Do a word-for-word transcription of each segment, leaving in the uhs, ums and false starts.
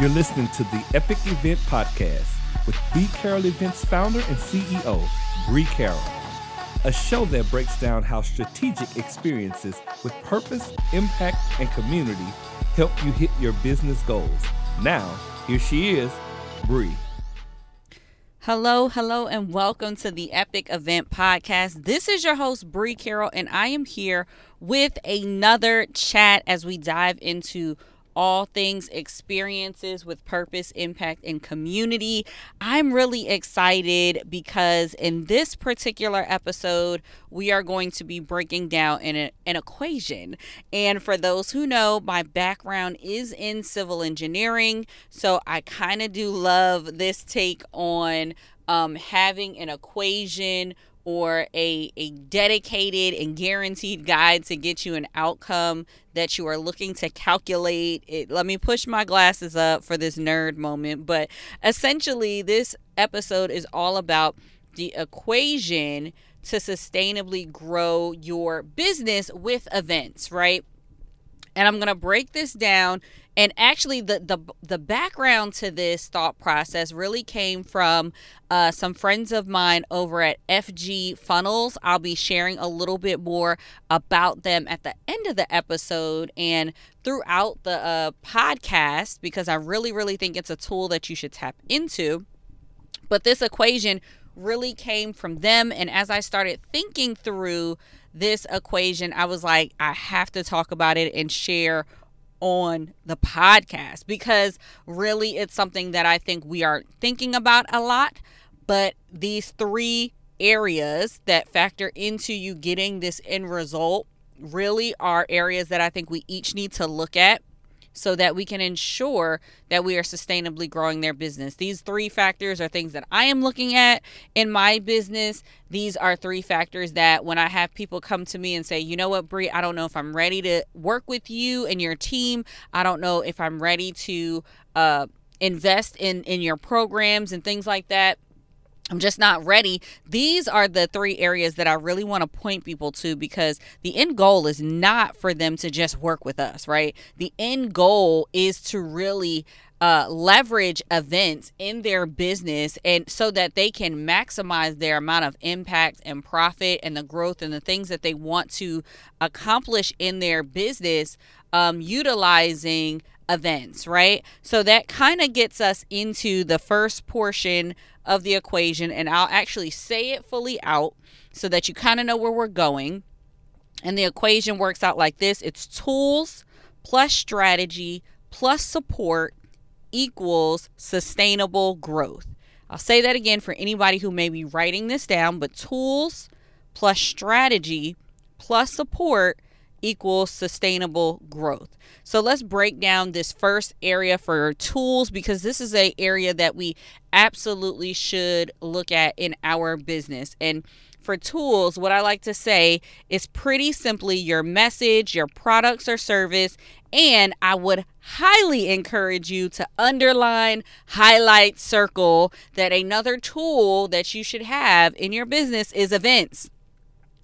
You're listening to the EPIC Event Podcast with B. Carroll Events founder and C E O, Bree Carroll, a show that breaks down how strategic experiences with purpose, impact, and community help you hit your business goals. Now, here she is, Bree. Hello, hello, and welcome to the EPIC Event Podcast. This is your host, Bree Carroll, and I am here with another chat as we dive into all things experiences with purpose, impact, and community. I'm really excited because in this particular episode, we are going to be breaking down an, an equation. And for those who know, my background is in civil engineering. So I kind of do love this take on um, having an equation or a, a dedicated and guaranteed guide to get you an outcome that you are looking to calculate. It, let me push my glasses up for this nerd moment. But essentially, this episode is all about the equation to sustainably grow your business with events, right? And I'm going to break this down. And actually, the, the the background to this thought process really came from uh, some friends of mine over at F G Funnels. I'll be sharing a little bit more about them at the end of the episode and throughout the uh, podcast, because I really, really think it's a tool that you should tap into. But this equation really came from them. And as I started thinking through this equation, I was like, I have to talk about it and share on the podcast, because really it's something that I think we are thinking about a lot. But these three areas that factor into you getting this end result really are areas that I think we each need to look at so that we can ensure that we are sustainably growing their business. These three factors are things that I am looking at in my business. These are three factors that when I have people come to me and say, you know what, Bree, I don't know if I'm ready to work with you and your team. I don't know if I'm ready to uh, invest in, in your programs and things like that. I'm just not ready. These are the three areas that I really want to point people to, because the end goal is not for them to just work with us, right? The end goal is to really uh, leverage events in their business, and so that they can maximize their amount of impact and profit and the growth and the things that they want to accomplish in their business, um, utilizing events, right? So that kind of gets us into the first portion of the equation, and I'll actually say it fully out so that you kind of know where we're going. And the equation works out like this: it's tools plus strategy plus support equals sustainable growth. I'll say that again for anybody who may be writing this down, but tools plus strategy plus support equals sustainable growth. So let's break down this first area for tools, because this is an area that we absolutely should look at in our business. And for tools, what I like to say is pretty simply your message, your products or service, and I would highly encourage you to underline, highlight, circle that another tool that you should have in your business is events.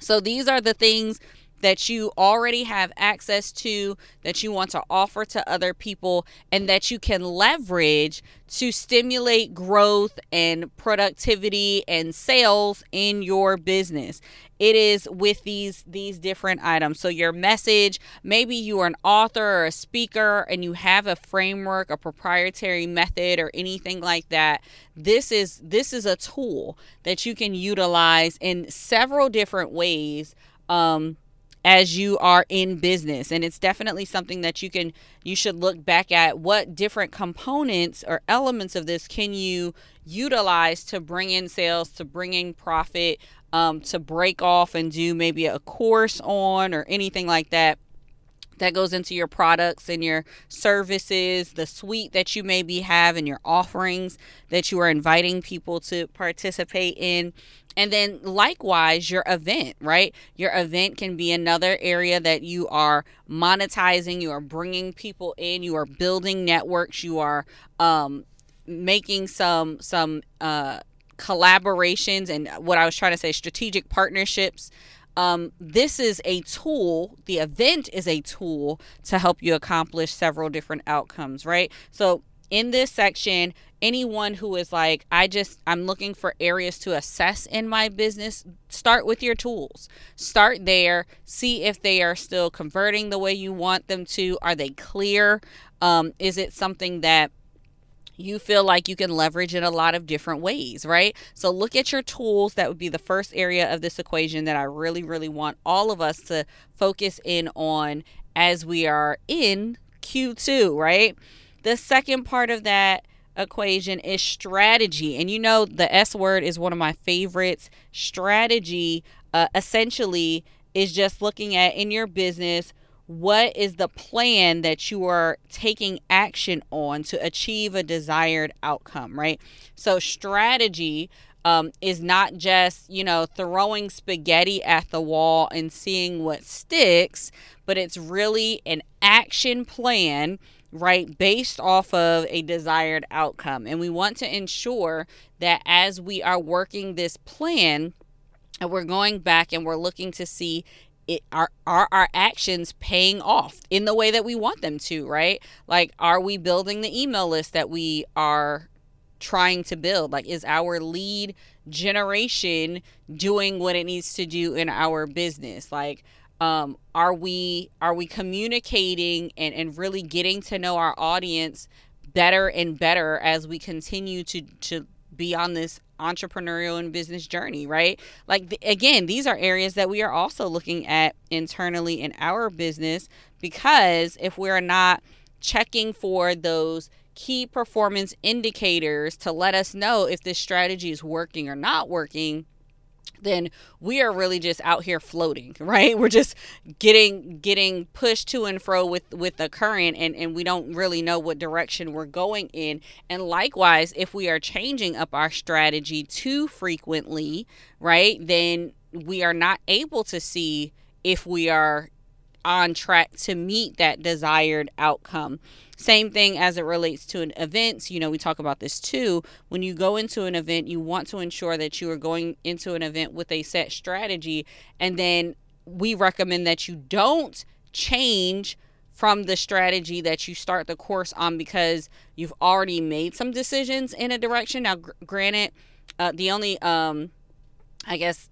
So these are the things that you already have access to, that you want to offer to other people, and that you can leverage to stimulate growth and productivity and sales in your business. It is with these these different items. So your message, maybe you are an author or a speaker and you have a framework, a proprietary method or anything like that. This is this is a tool that you can utilize in several different ways um, as you are in business. And it's definitely something that you can, you should look back at what different components or elements of this can you utilize to bring in sales, to bring in profit, um, to break off and do maybe a course on or anything like that. That goes into your products and your services, the suite that you maybe have, and your offerings that you are inviting people to participate in. And then likewise, your event, right? Your event can be another area that you are monetizing, you are bringing people in, you are building networks, you are um, making some some uh, collaborations, and what I was trying to say, strategic partnerships. Um, this is a tool, the event is a tool to help you accomplish several different outcomes, right? So in this section, anyone who is like, I just, I'm looking for areas to assess in my business, start with your tools. Start there. See if they are still converting the way you want them to. Are they clear? Um, is it something that you feel like you can leverage in a lot of different ways, right? So look at your tools. That would be the first area of this equation that I really, really want all of us to focus in on as we are in Q two, right? The second part of that equation is strategy. And you know, the S word is one of my favorites. Strategy uh, essentially is just looking at in your business, what is the plan that you are taking action on to achieve a desired outcome, right? So strategy um, is not just, you know, throwing spaghetti at the wall and seeing what sticks, but it's really an action plan, right, based off of a desired outcome. And we want to ensure that as we are working this plan, and we're going back and we're looking to see It, are, are our actions paying off in the way that we want them to, right? Like, are we building the email list that we are trying to build? Like, is our lead generation doing what it needs to do in our business? Like, um, are we are we communicating and, and really getting to know our audience better and better as we continue to, to be on this entrepreneurial and business journey, right? Like, the, again, these are areas that we are also looking at internally in our business, because if we're not checking for those key performance indicators to let us know if this strategy is working or not working, then we are really just out here floating, right? We're just getting getting pushed to and fro with, with the current, and, and we don't really know what direction we're going in. And likewise, if we are changing up our strategy too frequently, right, then we are not able to see if we are on track to meet that desired outcome. Same thing as it relates to an event. You know, we talk about this too. When you go into an event, you want to ensure that you are going into an event with a set strategy. And then we recommend that you don't change from the strategy that you start the course on, because you've already made some decisions in a direction. Now, gr- granted, uh, the only, um, I guess,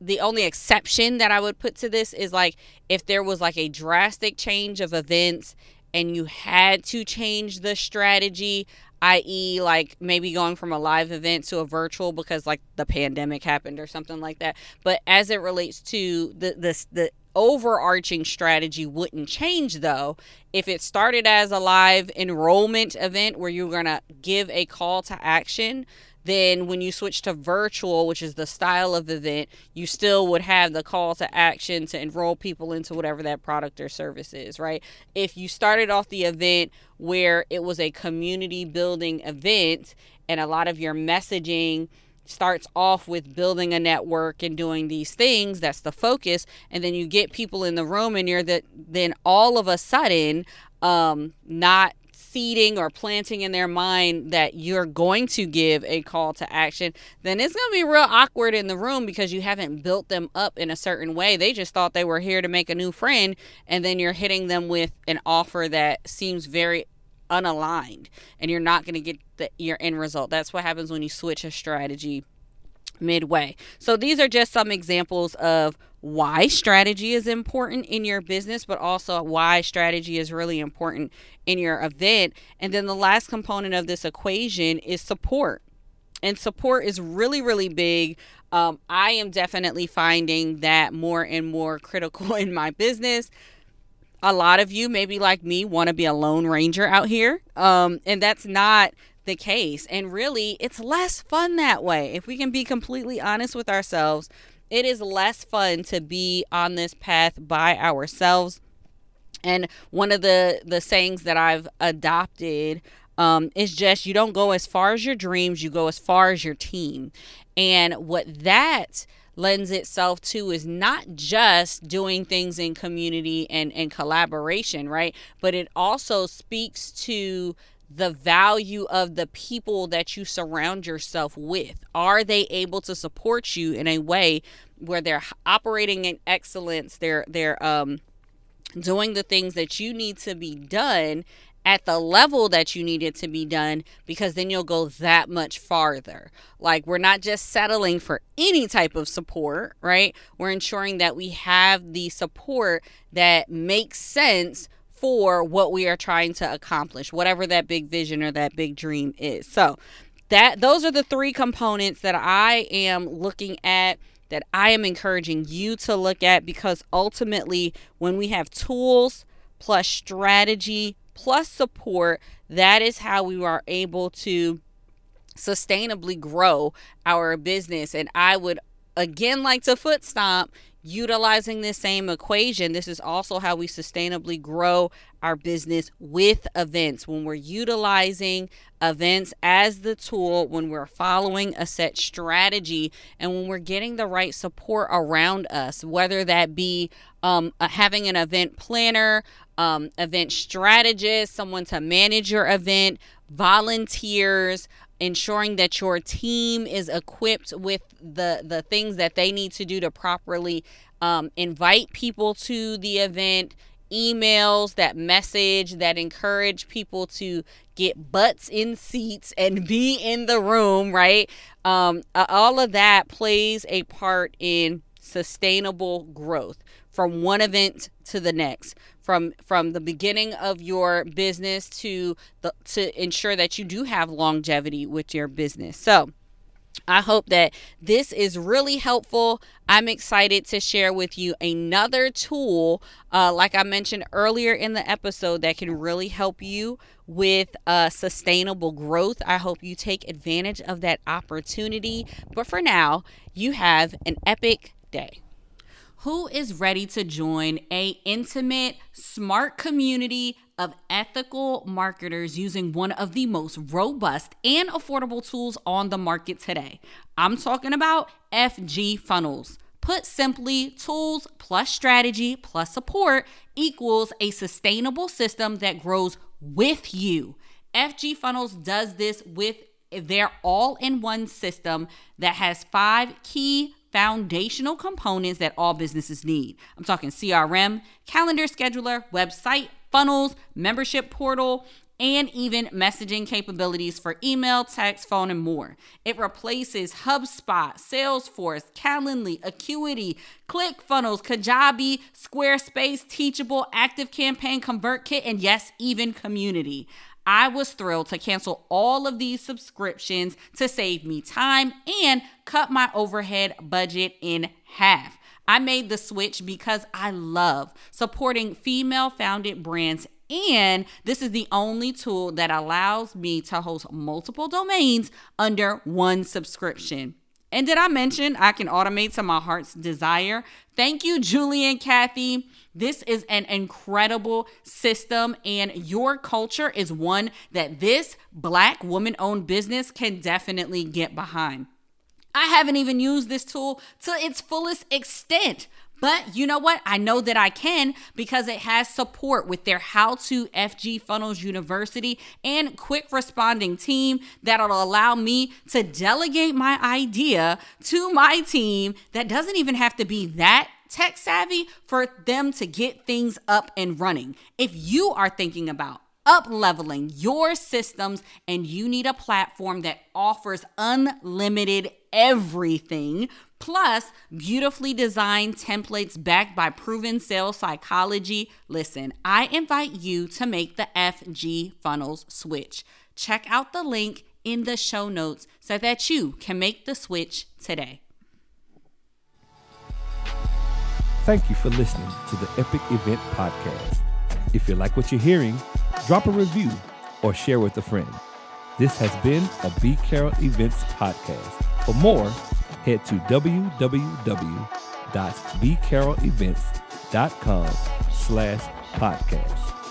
the only exception that I would put to this is like if there was like a drastic change of events and you had to change the strategy, that is like maybe going from a live event to a virtual because like the pandemic happened or something like that. But as it relates to the the, the overarching strategy wouldn't change though. If it started as a live enrollment event where you're going to give a call to action, then when you switch to virtual, which is the style of event, you still would have the call to action to enroll people into whatever that product or service is, right? If you started off the event where it was a community building event and a lot of your messaging starts off with building a network and doing these things, that's the focus, and then you get people in the room and you're that, then all of a sudden um, not seeding or planting in their mind that you're going to give a call to action, then it's going to be real awkward in the room because you haven't built them up in a certain way. They just thought they were here to make a new friend, and then you're hitting them with an offer that seems very unaligned, and you're not going to get the, your end result. That's what happens when you switch a strategy midway. So these are just some examples of why strategy is important in your business, but also why strategy is really important in your event. And then the last component of this equation is support. And support is really, really big. Um, I am definitely finding that more and more critical in my business. A lot of you, maybe like me, want to be a lone ranger out here. Um, and that's not the case. And really, it's less fun that way. If we can be completely honest with ourselves, it is less fun to be on this path by ourselves. And one of the, the sayings that I've adopted um, is just, you don't go as far as your dreams, you go as far as your team. And what that lends itself to is not just doing things in community and, and collaboration, right? But it also speaks to the value of the people that you surround yourself with. Are they able to support you in a way where they're operating in excellence? They're they're um, doing the things that you need to be done at the level that you need it to be done, because then you'll go that much farther. Like, we're not just settling for any type of support, right? We're ensuring that we have the support that makes sense for what we are trying to accomplish, whatever that big vision or that big dream is. So that those are the three components that I am looking at, that I am encouraging you to look at, because ultimately when we have tools plus strategy plus support, that is how we are able to sustainably grow our business. And I would again like to foot stomp utilizing this same equation. This is also how we sustainably grow our business with events. When we're utilizing events as the tool, when we're following a set strategy, and when we're getting the right support around us, whether that be um, having an event planner, um, event strategist, someone to manage your event, volunteers, ensuring that your team is equipped with the, the things that they need to do to properly um, invite people to the event, emails, that message that encourage people to get butts in seats and be in the room, right? Um, all of that plays a part in sustainable growth from one event to the next, from from the beginning of your business to the, to ensure that you do have longevity with your business. So I hope that this is really helpful. I'm excited to share with you another tool, uh, like I mentioned earlier in the episode, that can really help you with uh, sustainable growth. I hope you take advantage of that opportunity. But for now, you have an epic day. Who is ready to join an intimate, smart community of ethical marketers using one of the most robust and affordable tools on the market today? I'm talking about F G Funnels. Put simply, tools plus strategy plus support equals a sustainable system that grows with you. F G Funnels does this with their all-in-one system that has five key foundational components that all businesses need. I'm talking C R M, calendar scheduler, website, funnels, membership portal, and even messaging capabilities for email, text, phone, and more. It replaces HubSpot, Salesforce, Calendly, Acuity, ClickFunnels, Kajabi, Squarespace, Teachable, ActiveCampaign, ConvertKit, and yes, even Community. I was thrilled to cancel all of these subscriptions to save me time and cut my overhead budget in half. I made the switch because I love supporting female-founded brands, and this is the only tool that allows me to host multiple domains under one subscription. And did I mention I can automate to my heart's desire? Thank you, Julie and Kathy. This is an incredible system, and your culture is one that this Black woman-owned business can definitely get behind. I haven't even used this tool to its fullest extent, but you know what? I know that I can, because it has support with their How to F G Funnels University and quick responding team that'll allow me to delegate my idea to my team that doesn't even have to be that tech savvy for them to get things up and running. If you are thinking about up-leveling your systems and you need a platform that offers unlimited everything, plus beautifully designed templates backed by proven sales psychology, listen, I invite you to make the F G Funnels switch. Check out the link in the show notes so that you can make the switch today. Thank you for listening to the Epic Event Podcast. If you like what you're hearing, drop a review or share with a friend. This has been a B. Carroll Events Podcast. For more, head to www dot b carroll events dot com slash podcast.